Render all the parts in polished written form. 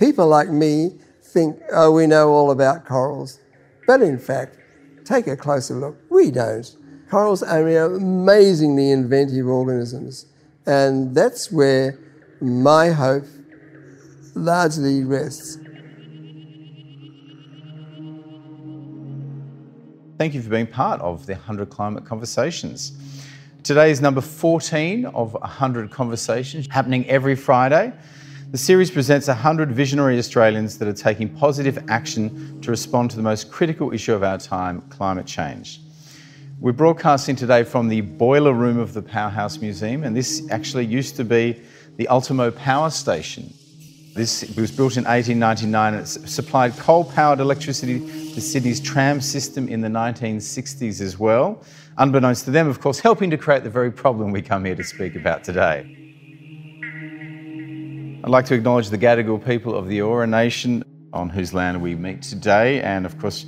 People like me think, oh, we know all about corals. But in fact, take a closer look. We don't. Corals are amazingly inventive organisms. And that's where my hope largely rests. Thank you for being part of the 100 Climate Conversations. Today is number 14 of 100 Conversations, happening every Friday. The series presents 100 visionary Australians that are taking positive action to respond to the most critical issue of our time, climate change. We're broadcasting today from the boiler room of the Powerhouse Museum, and this actually used to be the Ultimo Power Station. This was built in 1899 and it supplied coal-powered electricity to Sydney's tram system in the 1960s as well, unbeknownst to them, of course, helping to create the very problem we come here to speak about today. I'd like to acknowledge the Gadigal people of the Eora Nation, on whose land we meet today, and of course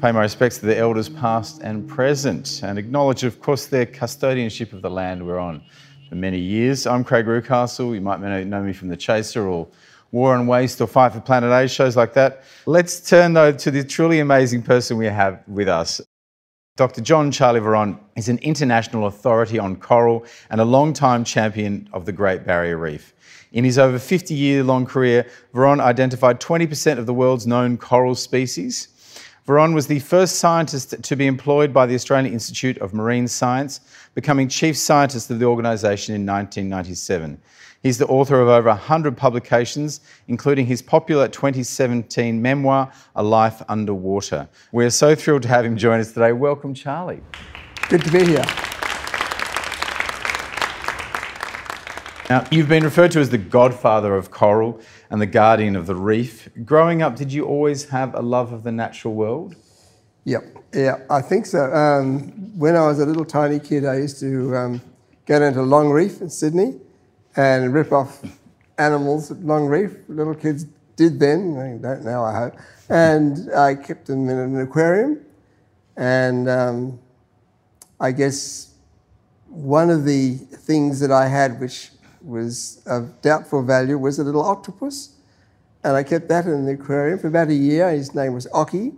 pay my respects to the elders past and present, and acknowledge of course their custodianship of the land we're on for many years. I'm Craig Reucassel. You might know me from The Chaser or War and Waste or Fight for Planet A, shows like that. Let's turn though to the truly amazing person we have with us. Dr. John Charlie Veron is an international authority on coral and a long-time champion of the Great Barrier Reef. In his over 50-year-long career, Veron identified 20% of the world's known coral species. Veron was the first scientist to be employed by the Australian Institute of Marine Science, becoming chief scientist of the organisation in 1997. He's the author of over 100 publications, including his popular 2017 memoir, A Life Underwater. We're so thrilled to have him join us today. Welcome, Charlie. Good to be here. Now, you've been referred to as the godfather of coral and the guardian of the reef. Growing up, did you always have a love of the natural world? Yep, yeah, I think so. When I was a little tiny kid, I used to go down to Long Reef in Sydney and rip off animals at Long Reef. Little kids did then, they don't now, I hope. And I kept them in an aquarium. And I guess one of the things that I had, which was of doubtful value, was a little octopus. And I kept that in the aquarium for about a year. His name was Oki.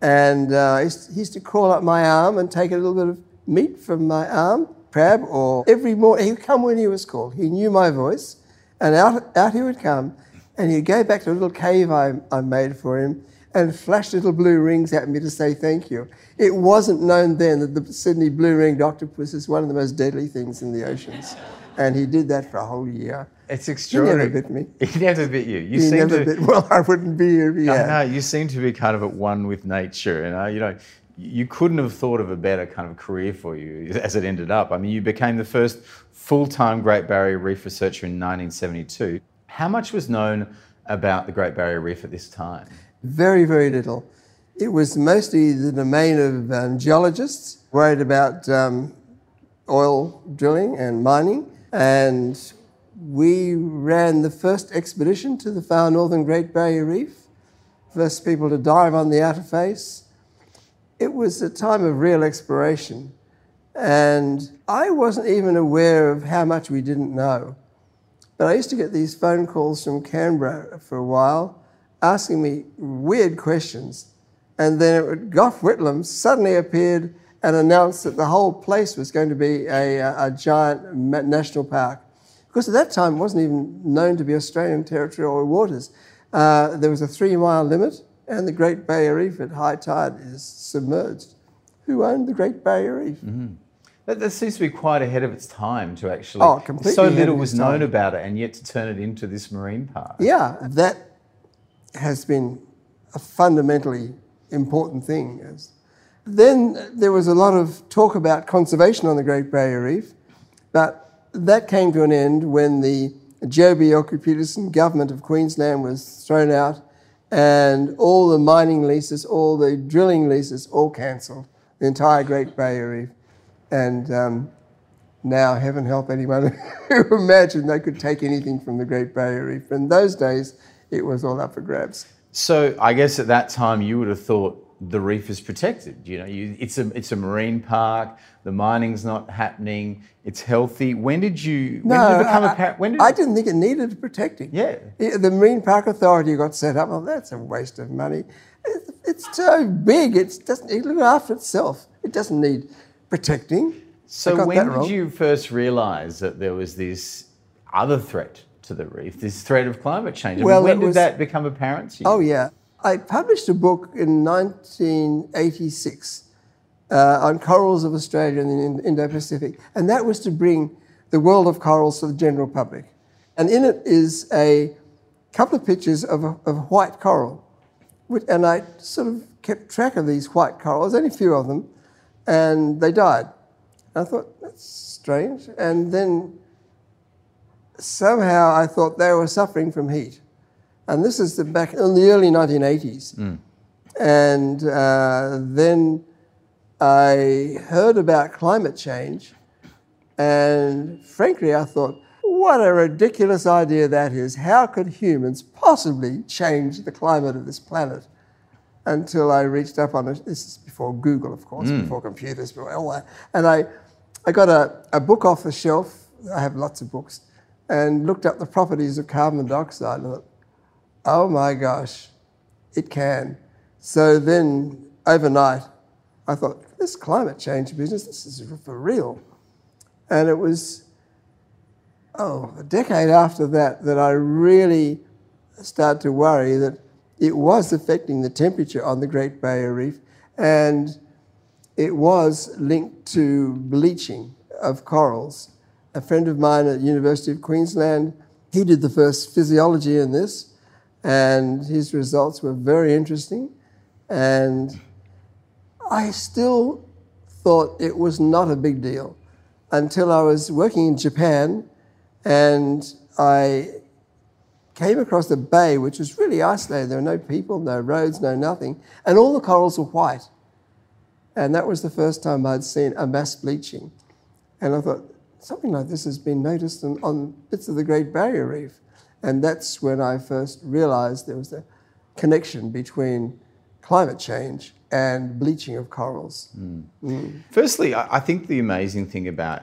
And he used to crawl up my arm and take a little bit of meat from my arm, crab, or every morning. He'd come when he was called. He knew my voice. And out he would come. And he'd go back to a little cave I made for him and flash little blue rings at me to say thank you. It wasn't known then that the Sydney blue-ringed octopus is one of the most deadly things in the oceans. And he did that for a whole year. It's extraordinary. He never bit me. He never bit you. You seem never to bit. Well, I wouldn't be here. Yeah. No, you seem to be kind of at one with nature. You know, you couldn't have thought of a better kind of career for you as it ended up. I mean, you became the first full-time Great Barrier Reef researcher in 1972. How much was known about the Great Barrier Reef at this time? Very, very little. It was mostly the domain of geologists worried about oil drilling and mining. And we ran the first expedition to the far northern Great Barrier Reef, first people to dive on the outer face. It was a time of real exploration. And I wasn't even aware of how much we didn't know. But I used to get these phone calls from Canberra for a while, asking me weird questions. And then Gough Whitlam suddenly appeared and announced that the whole place was going to be a giant national park. Because at that time, it wasn't even known to be Australian territory or waters. There was a 3-mile limit, and the Great Barrier Reef at high tide is submerged. Who owned the Great Barrier Reef? Mm-hmm. That seems to be quite ahead of its time to actually... Oh, completely. So little was known about it, and yet to turn it into this marine park. Yeah, that has been a fundamentally important thing. Then there was a lot of talk about conservation on the Great Barrier Reef, but that came to an end when the Joh Bjelke-Petersen government of Queensland was thrown out and all the mining leases, all the drilling leases, all cancelled, the entire Great Barrier Reef. And now heaven help anyone who imagined they could take anything from the Great Barrier Reef. In those days, it was all up for grabs. So I guess at that time you would have thought, the reef is protected. You know, it's a marine park. The mining's not happening. It's healthy. When did it become apparent? I didn't think it needed protecting. Yeah, the Marine Park Authority got set up. Well, that's a waste of money. It's so big. It doesn't look after itself. It doesn't need protecting. So when did you first realise that there was this other threat to the reef, this threat of climate change? Well, when did that become apparent to you? Oh, yeah. I published a book in 1986 on corals of Australia and the Indo-Pacific, and that was to bring the world of corals to the general public. And in it is a couple of pictures of white coral, and I sort of kept track of these white corals, only a few of them, and they died. I thought, that's strange. And then somehow I thought they were suffering from heat. And this is back in the early 1980s. Mm. And then I heard about climate change. And frankly, I thought, what a ridiculous idea that is. How could humans possibly change the climate of this planet? Until I reached up on it. This is before Google, of course, before computers, before all that. And I got a book off the shelf. I have lots of books. And looked up the properties of carbon dioxide and thought, oh my gosh, it can. So then overnight, I thought, this climate change business, this is for real. And it was, a decade after that, that I really started to worry that it was affecting the temperature on the Great Barrier Reef, and it was linked to bleaching of corals. A friend of mine at the University of Queensland, he did the first physiology in this, and his results were very interesting. And I still thought it was not a big deal until I was working in Japan, and I came across a bay which was really isolated. There were no people, no roads, no nothing. And all the corals were white. And that was the first time I'd seen a mass bleaching. And I thought, something like this has been noticed on bits of the Great Barrier Reef. And that's when I first realised there was a connection between climate change and bleaching of corals. Mm. Mm. Firstly, I think the amazing thing about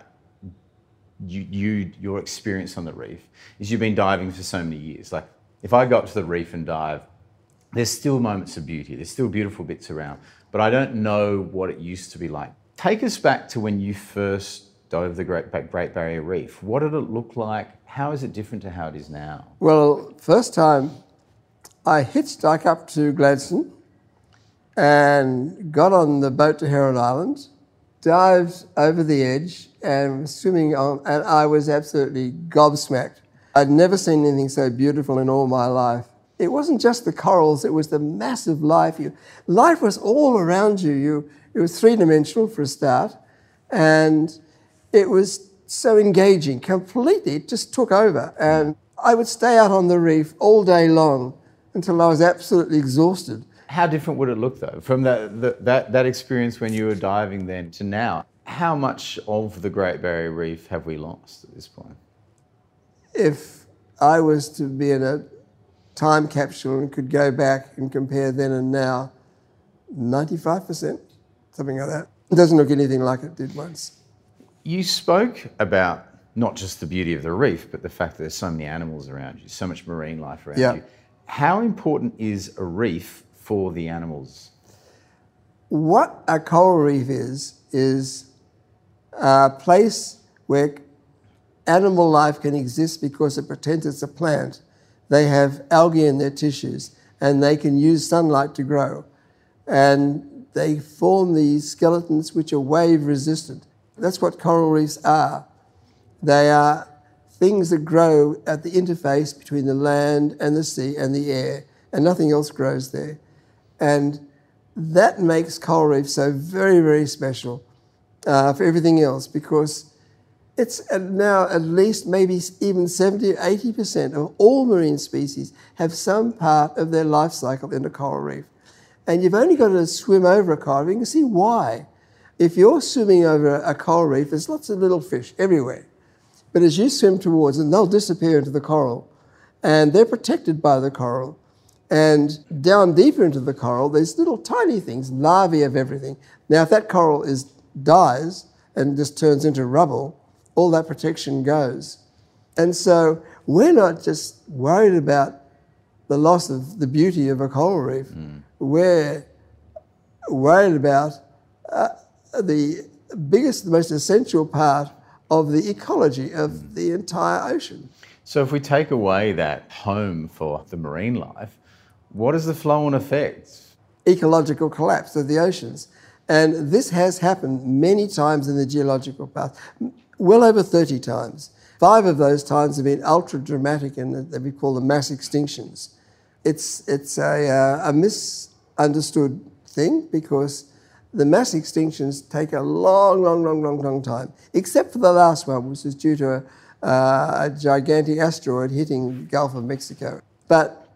your experience on the reef is you've been diving for so many years. Like, if I go up to the reef and dive, there's still moments of beauty. There's still beautiful bits around, but I don't know what it used to be like. Take us back to when you first dove the Great Barrier Reef. What did it look like? How is it different to how it is now? Well, first time I hitchhiked up to Gladstone and got on the boat to Heron Island, dived over the edge and was swimming on, and I was absolutely gobsmacked. I'd never seen anything so beautiful in all my life. It wasn't just the corals, it was the massive life. Life was all around you. It was three-dimensional for a start, and it was so engaging, completely. It just took over, and I would stay out on the reef all day long until I was absolutely exhausted. How different would it look, though, from that experience when you were diving then to now? How much of the Great Barrier Reef have we lost at this point? If I was to be in a time capsule and could go back and compare then and now, 95%, something like that. It doesn't look anything like it did once. You spoke about not just the beauty of the reef, but the fact that there's so many animals around you, so much marine life around you. How important is a reef for the animals? What a coral reef is a place where animal life can exist because it pretends it's a plant. They have algae in their tissues and they can use sunlight to grow. And they form these skeletons which are wave resistant. That's what coral reefs are. They are things that grow at the interface between the land and the sea and the air, and nothing else grows there. And that makes coral reef so very, very special for everything else, because it's now at least maybe even 70 or 80% of all marine species have some part of their life cycle in a coral reef. And you've only got to swim over a coral reef. You can see why. If you're swimming over a coral reef, there's lots of little fish everywhere. But as you swim towards them, they'll disappear into the coral. And they're protected by the coral. And down deeper into the coral, there's little tiny things, larvae of everything. Now, if that coral dies and just turns into rubble, all that protection goes. And so we're not just worried about the loss of the beauty of a coral reef. Mm. We're worried about the biggest, the most essential part of the ecology of the entire ocean. So if we take away that home for the marine life, what is the flow-on effect? Ecological collapse of the oceans. And this has happened many times in the geological past, well over 30 times. 5 of those times have been ultra-dramatic and we call them mass extinctions. It's a misunderstood thing because the mass extinctions take a long time, except for the last one, which is due to a gigantic asteroid hitting the Gulf of Mexico. But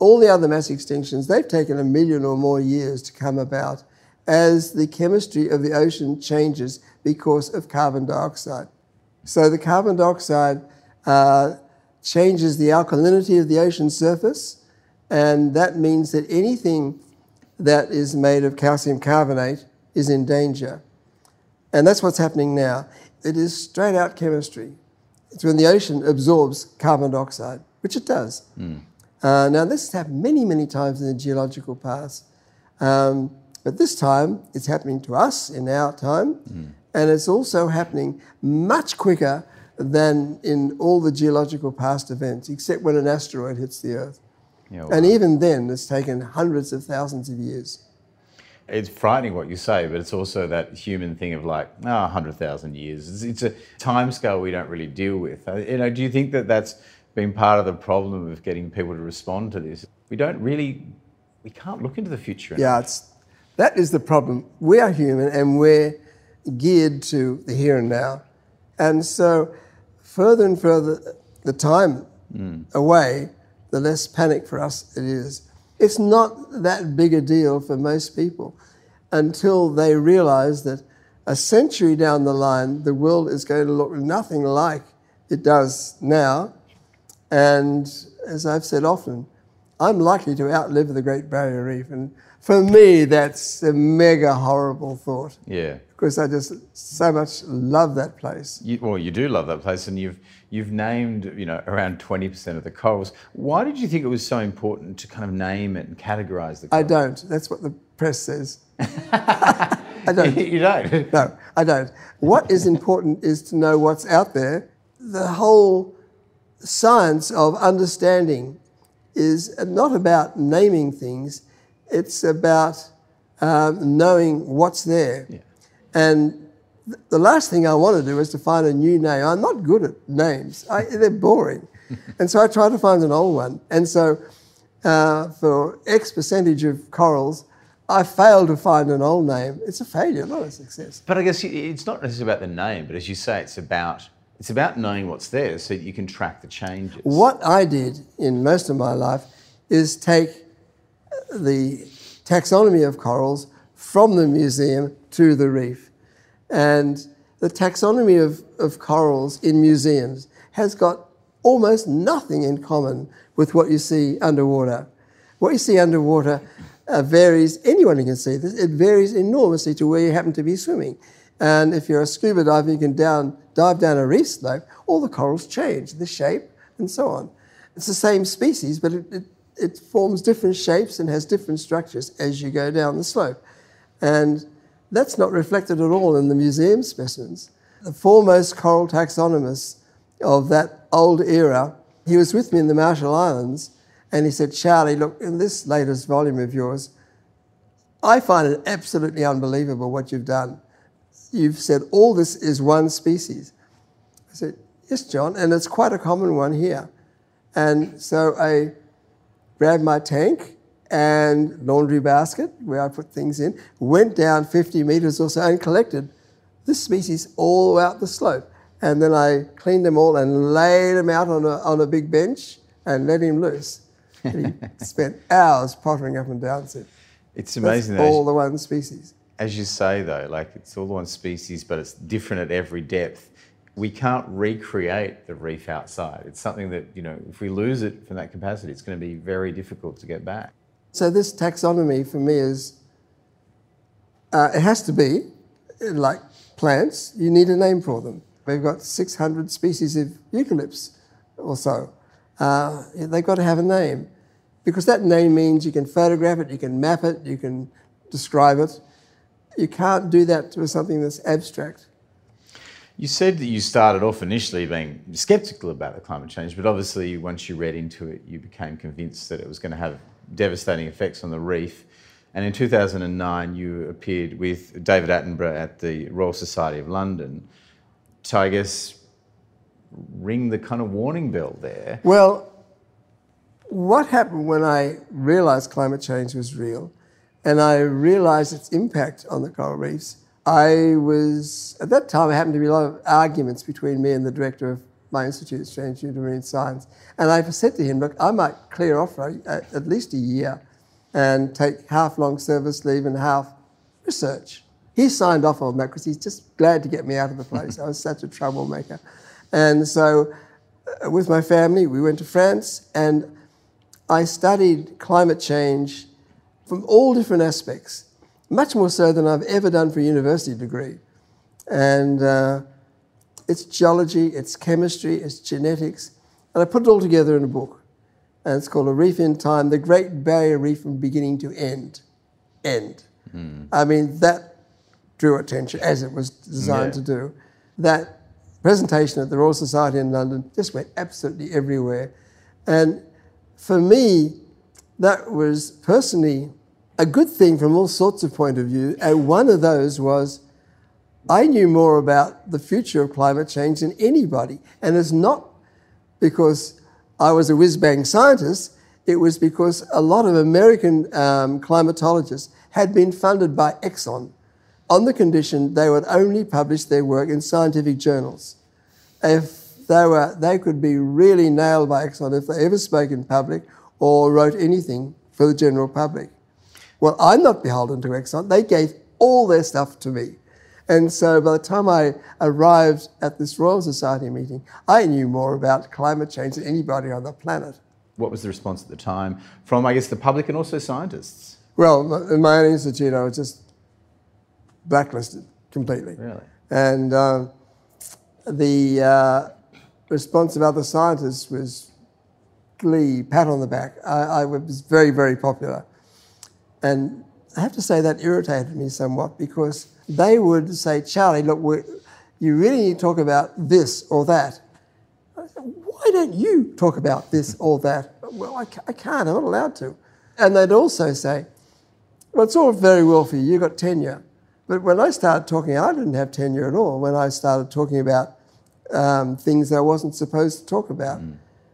all the other mass extinctions, they've taken 1 million or more years to come about as the chemistry of the ocean changes because of carbon dioxide. So the carbon dioxide changes the alkalinity of the ocean surface, and that means that anything that is made of calcium carbonate is in danger. And that's what's happening now. It is straight out chemistry. It's when the ocean absorbs carbon dioxide, which it does. Mm. Now, this has happened many times in the geological past. But this time, it's happening to us in our time. Mm. And it's also happening much quicker than in all the geological past events, except when an asteroid hits the Earth. Yeah, wow. And even then, it's taken hundreds of thousands of years. It's frightening what you say, but it's also that human thing of like, 100,000 years. It's a timescale we don't really deal with. Do you think that that's been part of the problem of getting people to respond to this? We can't look into the future. Yeah, that is the problem. We are human and we're geared to the here and now. And so further and further the time away, the less panic for us it is. It's not that big a deal for most people until they realise that a century down the line, the world is going to look nothing like it does now. And as I've said often, I'm likely to outlive the Great Barrier Reef. And for me, that's a mega horrible thought. Yeah. Because I just so much love that place. You do love that place, and you've named around 20% of the corals. Why did you think it was so important to kind of name it and categorise the corals? I don't. That's what the press says. I don't. You don't? No, I don't. What is important is to know what's out there. The whole science of understanding is not about naming things. It's about knowing what's there. Yeah. And the last thing I want to do is to find a new name. I'm not good at names. They're boring. And so I try to find an old one. And so for X percentage of corals, I failed to find an old name. It's a failure, not a success. But I guess it's not necessarily about the name, but as you say, it's about knowing what's there so that you can track the changes. What I did in most of my life is take the taxonomy of corals from the museum to the reef. And the taxonomy of corals in museums has got almost nothing in common with what you see underwater. What you see underwater varies, anyone can see this, it varies enormously to where you happen to be swimming. And if you're a scuba diver, you can dive down a reef slope, all the corals change, the shape and so on. It's the same species, but it forms different shapes and has different structures as you go down the slope. And that's not reflected at all in the museum specimens. The foremost coral taxonomist of that old era, he was with me in the Marshall Islands, and he said, Charlie, look, in this latest volume of yours, I find it absolutely unbelievable what you've done. You've said all this is one species. I said, yes, John, and it's quite a common one here. And so I grabbed my tank and laundry basket, where I put things in, went down 50 metres or so and collected this species all out the slope. And then I cleaned them all and laid them out on a big bench and let him loose. And he spent hours pottering up and down. Said, it's amazing. That's all the one species. As you say, though, like it's all one species, but it's different at every depth. We can't recreate the reef outside. It's something that, you know, if we lose it from that capacity, it's going to be very difficult to get back. So this taxonomy for me is, it has to be, like plants, you need a name for them. We've got 600 species of eucalypts or so. They've got to have a name, because that name means you can photograph it, you can map it, you can describe it. You can't do that with something that's abstract. You said that you started off initially being sceptical about the climate change, but obviously once you read into it, you became convinced that it was going to have devastating effects on the reef. And in 2009, you appeared with David Attenborough at the Royal Society of London to, I guess, ring the kind of warning bell there. Well, what happened when I realised climate change was real and I realised its impact on the coral reefs, I was, at that time, there happened to be a lot of arguments between me and the director of my institute, Australian Institute of Marine Science. And I said to him, look, I might clear off for at least a year and take half long service leave and half research. He signed off on that because he's just glad to get me out of the place. I was such a troublemaker. And so with my family, we went to France and I studied climate change from all different aspects, much more so than I've ever done for a university degree. And it's geology, it's chemistry, it's genetics. And I put it all together in a book. And it's called A Reef in Time, The Great Barrier Reef from Beginning to End. I mean, that drew attention, as it was designed to do. That presentation at the Royal Society in London just went absolutely everywhere. And for me, that was personally a good thing from all sorts of point of view, and one of those was I knew more about the future of climate change than anybody. And it's not because I was a whiz-bang scientist, it was because a lot of American climatologists had been funded by Exxon on the condition they would only publish their work in scientific journals. If they were, they could be really nailed by Exxon if they ever spoke in public or wrote anything for the general public. Well, I'm not beholden to Exxon. They gave all their stuff to me. And so by the time I arrived at this Royal Society meeting, I knew more about climate change than anybody on the planet. What was the response at the time from, I guess, the public and also scientists? Well, in my own institute, I was just blacklisted completely. Really? And the response of other scientists was glee, pat on the back. I was very, very popular. And I have to say that irritated me somewhat, because they would say, Charlie, look, you really need to talk about this or that. I said, why don't you talk about this or that? Well, I can't, I'm not allowed to. And they'd also say, well, it's all very well for you, you've got tenure. But when I started talking, I didn't have tenure at all when I started talking about things that I wasn't supposed to talk about.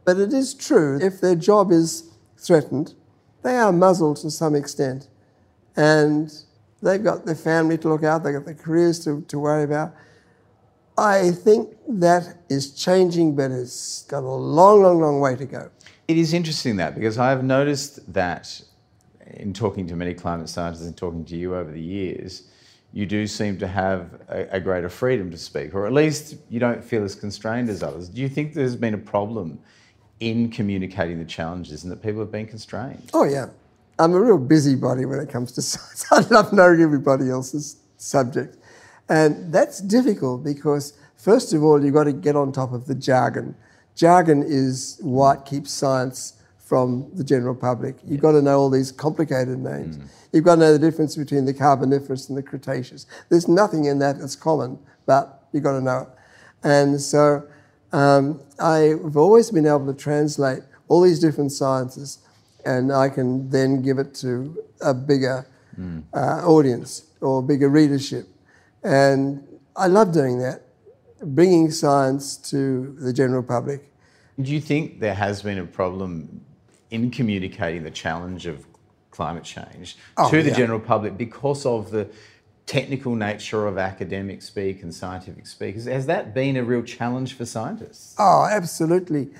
But it is true, if their job is threatened, they are muzzled to some extent, and they've got their family to look out, they've got their careers to worry about. I think that is changing, but it's got a long, long, long way to go. It is interesting that, because I've noticed that in talking to many climate scientists and talking to you over the years, you do seem to have a greater freedom to speak, or at least you don't feel as constrained as others. Do you think there's been a problem in communicating the challenges and that people have been constrained? Oh, yeah. I'm a real busybody when it comes to science. I love knowing everybody else's subject. And that's difficult because, first of all, you've got to get on top of the jargon. Jargon is what keeps science from the general public. You've got to know all these complicated names. You've got to know the difference between the Carboniferous and the Cretaceous. There's nothing in that that's common, but you've got to know it. And so I've always been able to translate all these different sciences, and I can then give it to a bigger audience or bigger readership. And I love doing that, bringing science to the general public. Do you think there has been a problem in communicating the challenge of climate change to the general public because of the technical nature of academic speak and scientific speak? Has that been a real challenge for scientists? Oh, absolutely.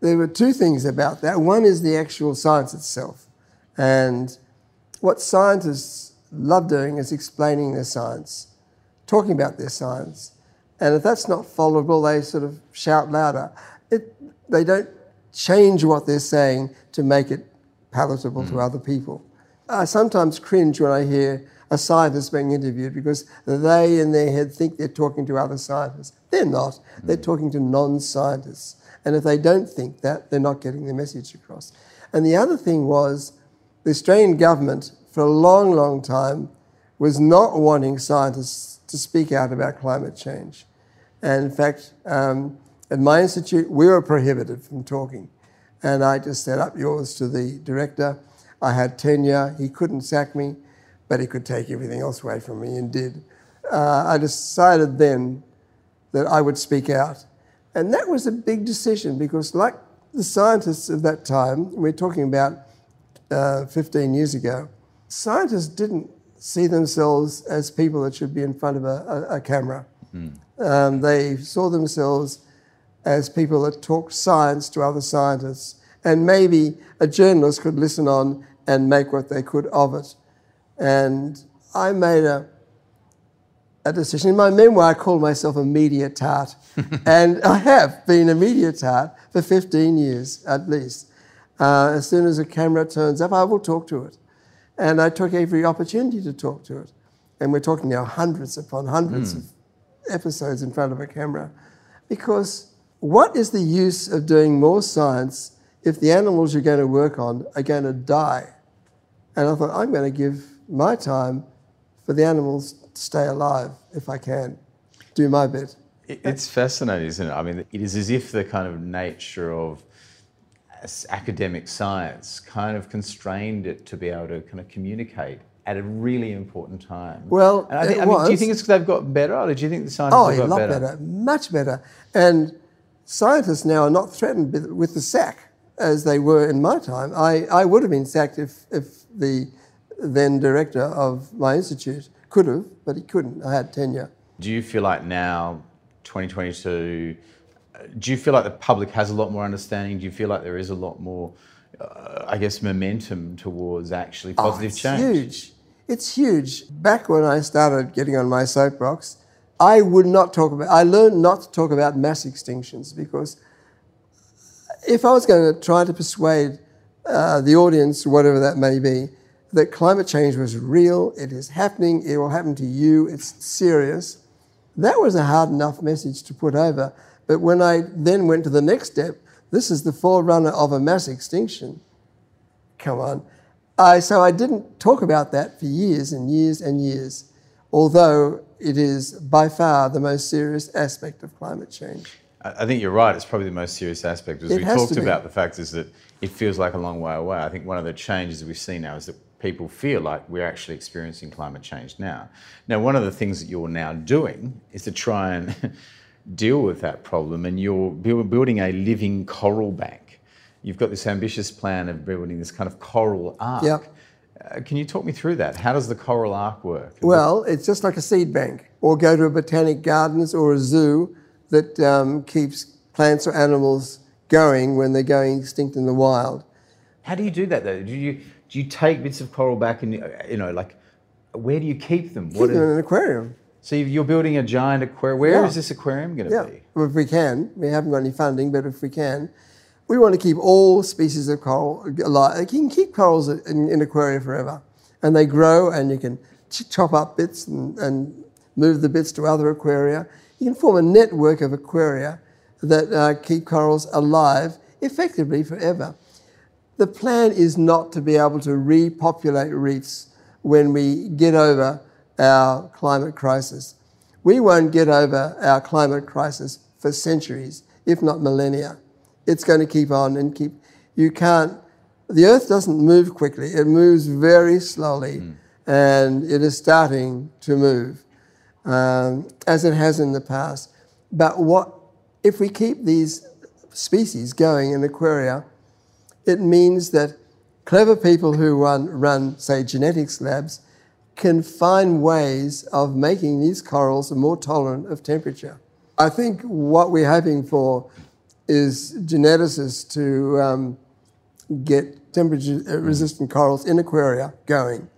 There were two things about that. One is the actual science itself. And what scientists love doing is explaining their science, talking about their science. And if that's not followable, they sort of shout louder. They don't change what they're saying to make it palatable to other people. I sometimes cringe when I hear a scientist being interviewed because they in their head think they're talking to other scientists. They're not. They're talking to non-scientists. And if they don't think that, they're not getting the message across. And the other thing was the Australian government for a long, long time was not wanting scientists to speak out about climate change. And in fact, at my institute, we were prohibited from talking. And I just set up yours to the director. I had tenure. He couldn't sack me, but he could take everything else away from me and did. I decided then that I would speak out. And that was a big decision because like the scientists of that time, we're talking about 15 years ago, scientists didn't see themselves as people that should be in front of a camera. They saw themselves as people that talk science to other scientists. And maybe a journalist could listen on and make what they could of it. And I made a decision. In my memoir, I call myself a media tart. And I have been a media tart for 15 years at least. As soon as a camera turns up, I will talk to it. And I took every opportunity to talk to it. And we're talking now hundreds upon hundreds of episodes in front of a camera. Because what is the use of doing more science if the animals you're going to work on are going to die? And I thought, I'm going to give my time for the animals to stay alive if I can. Do my bit. It's fascinating, isn't it? I mean, it is as if the kind of nature of academic science kind of constrained it to be able to kind of communicate at a really important time. Well, and I mean, do you think it's because they've got better, or do you think the scientists have got better? Oh, a lot better, much better. And scientists now are not threatened with the sack as they were in my time. I would have been sacked if the then director of my institute could have, but he couldn't. I had tenure. Do you feel like now, 2022, do you feel like the public has a lot more understanding? Do you feel like there is a lot more, I guess, momentum towards actually positive change? It's huge. Back when I started getting on my soapbox, I learned not to talk about mass extinctions because if I was going to try to persuade the audience, whatever that may be, that climate change was real, it is happening, it will happen to you, it's serious, that was a hard enough message to put over. But when I then went to the next step, this is the forerunner of a mass extinction. Come on. So I didn't talk about that for years and years and years, although it is by far the most serious aspect of climate change. I think you're right. It's probably the most serious aspect. As we talked about, the fact is that it feels like a long way away. I think one of the changes we've seen now is that people feel like we're actually experiencing climate change now. Now, one of the things that you're now doing is to try and deal with that problem, and you're building a living coral bank. You've got this ambitious plan of building this kind of coral ark. Yep. Can you talk me through that? How does the coral ark work? Well, it's just like a seed bank, or go to a botanic gardens or a zoo that keeps plants or animals going when they're going extinct in the wild. How do you do that though? Do you take bits of coral back and, you know, like, where do you keep them? Keep them in an aquarium. So you're building a giant aquarium. Where is this aquarium going to be? Well, if we can. We haven't got any funding, but if we can. We want to keep all species of coral alive. You can keep corals in aquaria forever. And they grow, and you can chop up bits and move the bits to other aquaria. You can form a network of aquaria that keep corals alive effectively forever. The plan is not to be able to repopulate reefs when we get over our climate crisis. We won't get over our climate crisis for centuries, if not millennia. It's going to keep on and keep. You can't. The Earth doesn't move quickly. It moves very slowly, and it is starting to move, as it has in the past. But what if we keep these species going in aquaria? It means that clever people who run, say, genetics labs can find ways of making these corals more tolerant of temperature. I think what we're hoping for is geneticists to get temperature-resistant corals in aquaria going.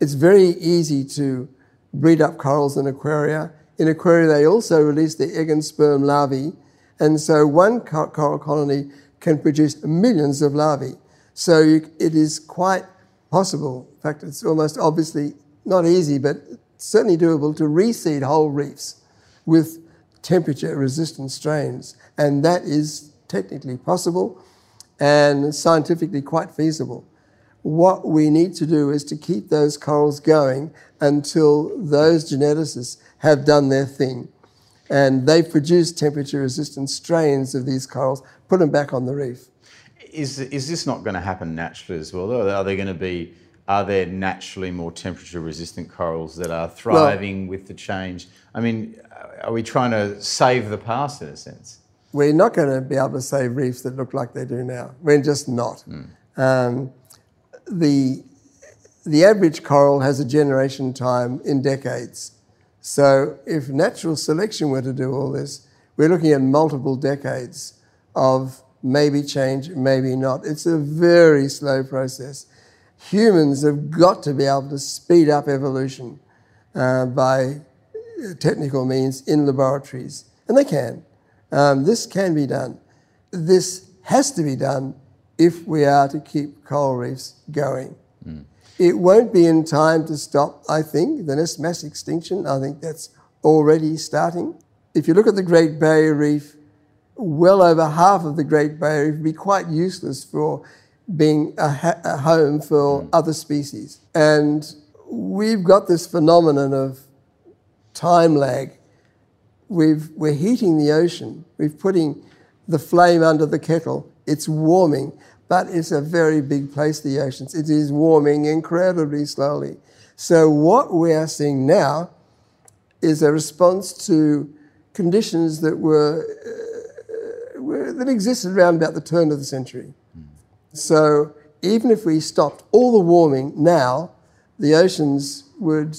It's very easy to breed up corals in aquaria. In Aquaria, they also release their egg and sperm larvae, and so one coral colony can produce millions of larvae. So it is quite possible, in fact, it's almost obviously not easy, but certainly doable to reseed whole reefs with temperature-resistant strains, and that is technically possible and scientifically quite feasible. What we need to do is to keep those corals going until those geneticists have done their thing and they've produced temperature-resistant strains of these corals, put them back on the reef. Is this not going to happen naturally as well? Are there naturally more temperature-resistant corals that are thriving with the change? I mean, are we trying to save the past in a sense? We're not going to be able to save reefs that look like they do now. We're just not. The average coral has a generation time in decades. So if natural selection were to do all this, we're looking at multiple decades of maybe change, maybe not. It's a very slow process. Humans have got to be able to speed up evolution by technical means in laboratories, and they can. This can be done. This has to be done if we are to keep coral reefs going. It won't be in time to stop, I think, the next mass extinction. I think that's already starting. If you look at the Great Barrier Reef, well over half of the Great Barrier Reef would be quite useless for being a home for other species. And we've got this phenomenon of time lag. We're heating the ocean. We're putting the flame under the kettle. It's warming, but it's a very big place, the oceans. It is warming incredibly slowly. So what we are seeing now is a response to conditions that that existed around about the turn of the century. So even if we stopped all the warming now, the oceans would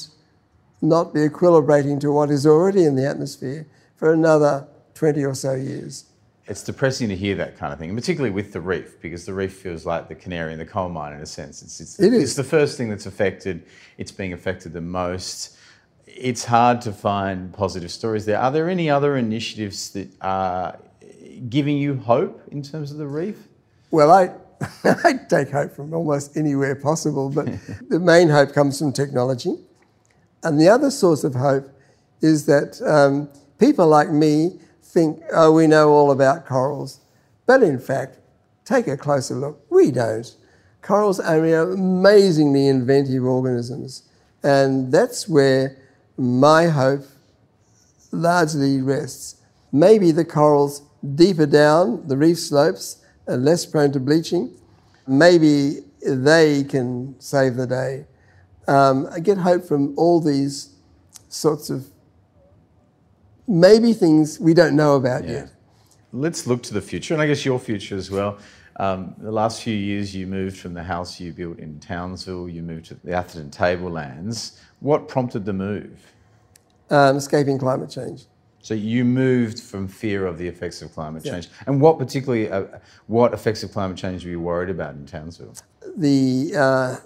not be equilibrating to what is already in the atmosphere for another 20 or so years. It's depressing to hear that kind of thing, and particularly with the reef, because the reef feels like the canary in the coal mine in a sense. It's the first thing that's affected. It's being affected the most. It's hard to find positive stories there. Are there any other initiatives that are giving you hope in terms of the reef? Well, I take hope from almost anywhere possible, but the main hope comes from technology. And the other source of hope is that people like me think, oh, we know all about corals. But in fact, take a closer look, we don't. Corals are amazingly inventive organisms. And that's where my hope largely rests. Maybe the corals deeper down the reef slopes are less prone to bleaching. Maybe they can save the day. I get hope from all these sorts of maybe things we don't know about yet. Let's look to the future, and I guess your future as well. The last few years you moved from the house you built in Townsville, you moved to the Atherton Tablelands. What prompted the move? Escaping climate change. So you moved from fear of the effects of climate change. And what effects of climate change were you worried about in Townsville? The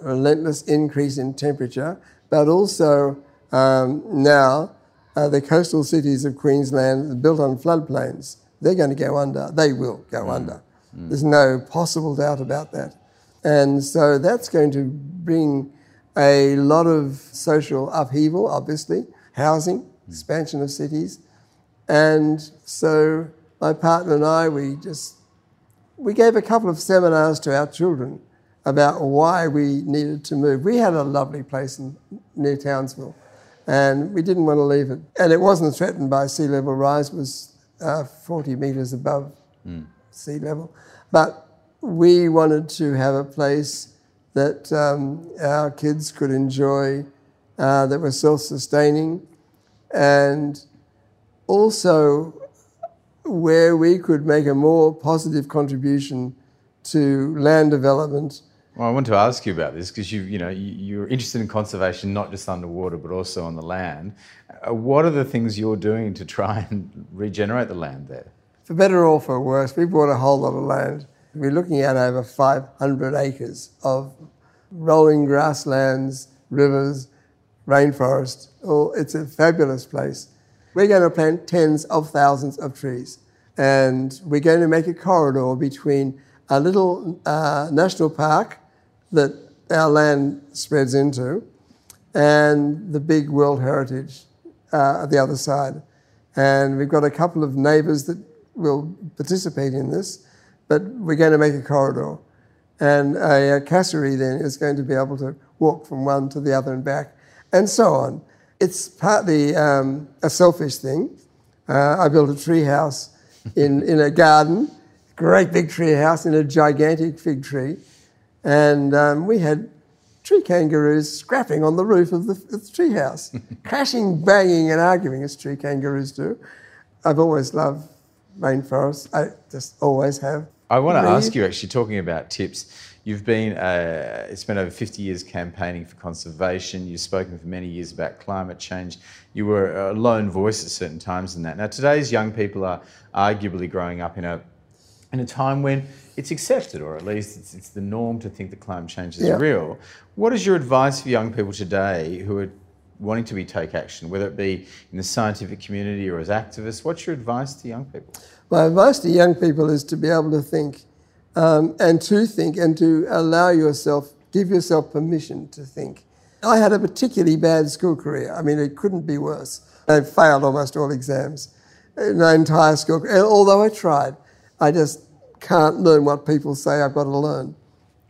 relentless increase in temperature, but also now the coastal cities of Queensland are built on floodplains. They're going to go under. They will go under. There's no possible doubt about that. And so that's going to bring a lot of social upheaval, obviously, housing, expansion of cities. And so my partner and I, we gave a couple of seminars to our children about why we needed to move. We had a lovely place near Townsville, and we didn't want to leave it. And it wasn't threatened by sea level rise. It was 40 metres above sea level. But we wanted to have a place that our kids could enjoy, that was self-sustaining, and also where we could make a more positive contribution to land development. Well, I want to ask you about this because you're interested in conservation, not just underwater, but also on the land. What are the things you're doing to try and regenerate the land there? For better or for worse, we bought a whole lot of land. We're looking at over 500 acres of rolling grasslands, rivers, rainforest. It's a fabulous place. we're going to plant tens of thousands of trees. And we're going to make a corridor between a little national park that our land spreads into and the big World Heritage at the other side. And we've got a couple of neighbours that will participate in this, but we're going to make a corridor. And a cassowary then is going to be able to walk from one to the other and back, and so on. It's partly a selfish thing. I built a tree house in a garden, great big tree house in a gigantic fig tree. And we had tree kangaroos scrapping on the roof of the tree house, crashing, banging and arguing as tree kangaroos do. I've always loved rainforests. I just always have. I want to ask you, actually, talking about tips, you've been spent over 50 years campaigning for conservation. You've spoken for many years about climate change. You were a lone voice at certain times in that. Now, today's young people are arguably growing up in a time when it's accepted, or at least it's the norm to think that climate change is real. What is your advice for young people today who are wanting to take action, whether it be in the scientific community or as activists? What's your advice to young people? My advice to young people is to be able to think and to allow yourself, give yourself permission to think. I had a particularly bad school career. I mean, it couldn't be worse. I failed almost all exams in my entire school career. Although I tried, I just can't learn what people say I've got to learn,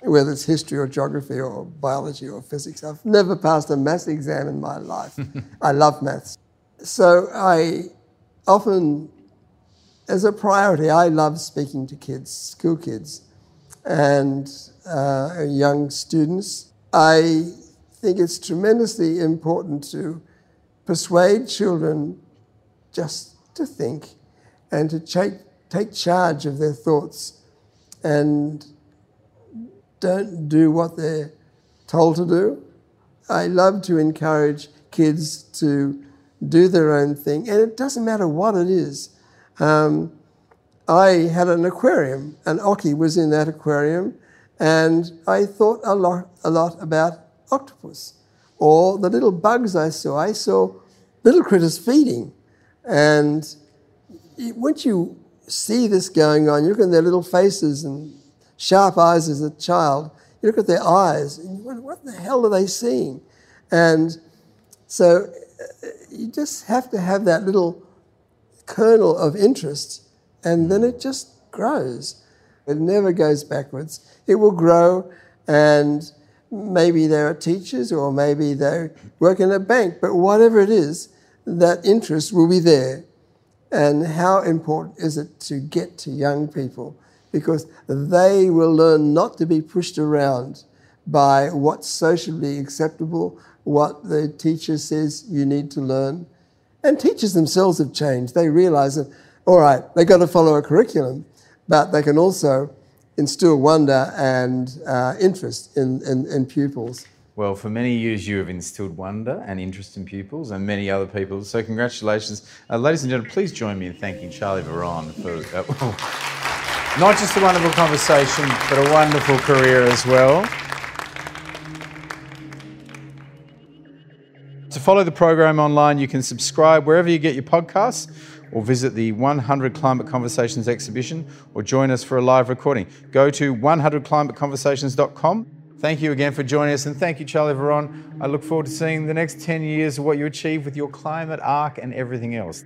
whether it's history or geography or biology or physics. I've never passed a maths exam in my life. I love maths. So I often, as a priority, I love speaking to kids, school kids and young students. I think it's tremendously important to persuade children just to think and to take charge of their thoughts and don't do what they're told to do. I love to encourage kids to do their own thing, and it doesn't matter what it is. I had an aquarium, and Oki was in that aquarium, and I thought a lot about octopus or the little bugs I saw. I saw little critters feeding, and once you see this going on, you look at their little faces and sharp eyes as a child, you look at their eyes and you wonder, what the hell are they seeing? And so you just have to have that little kernel of interest, and then it just grows. It never goes backwards. It will grow, and maybe they are teachers or maybe they work in a bank, but whatever it is, that interest will be there. And how important is it to get to young people? Because they will learn not to be pushed around by what's socially acceptable, what the teacher says you need to learn. And teachers themselves have changed. They realise that, all right, they've got to follow a curriculum, but they can also instill wonder and interest in pupils. Well, for many years you have instilled wonder and interest in pupils and many other people, so congratulations. Ladies and gentlemen, please join me in thanking Charlie Veron for not just a wonderful conversation, but a wonderful career as well. To follow the program online, you can subscribe wherever you get your podcasts, or visit the 100 Climate Conversations exhibition, or join us for a live recording. Go to 100climateconversations.com. Thank you again for joining us, and thank you, Charlie Veron. I look forward to seeing the next 10 years of what you achieve with your climate arc and everything else.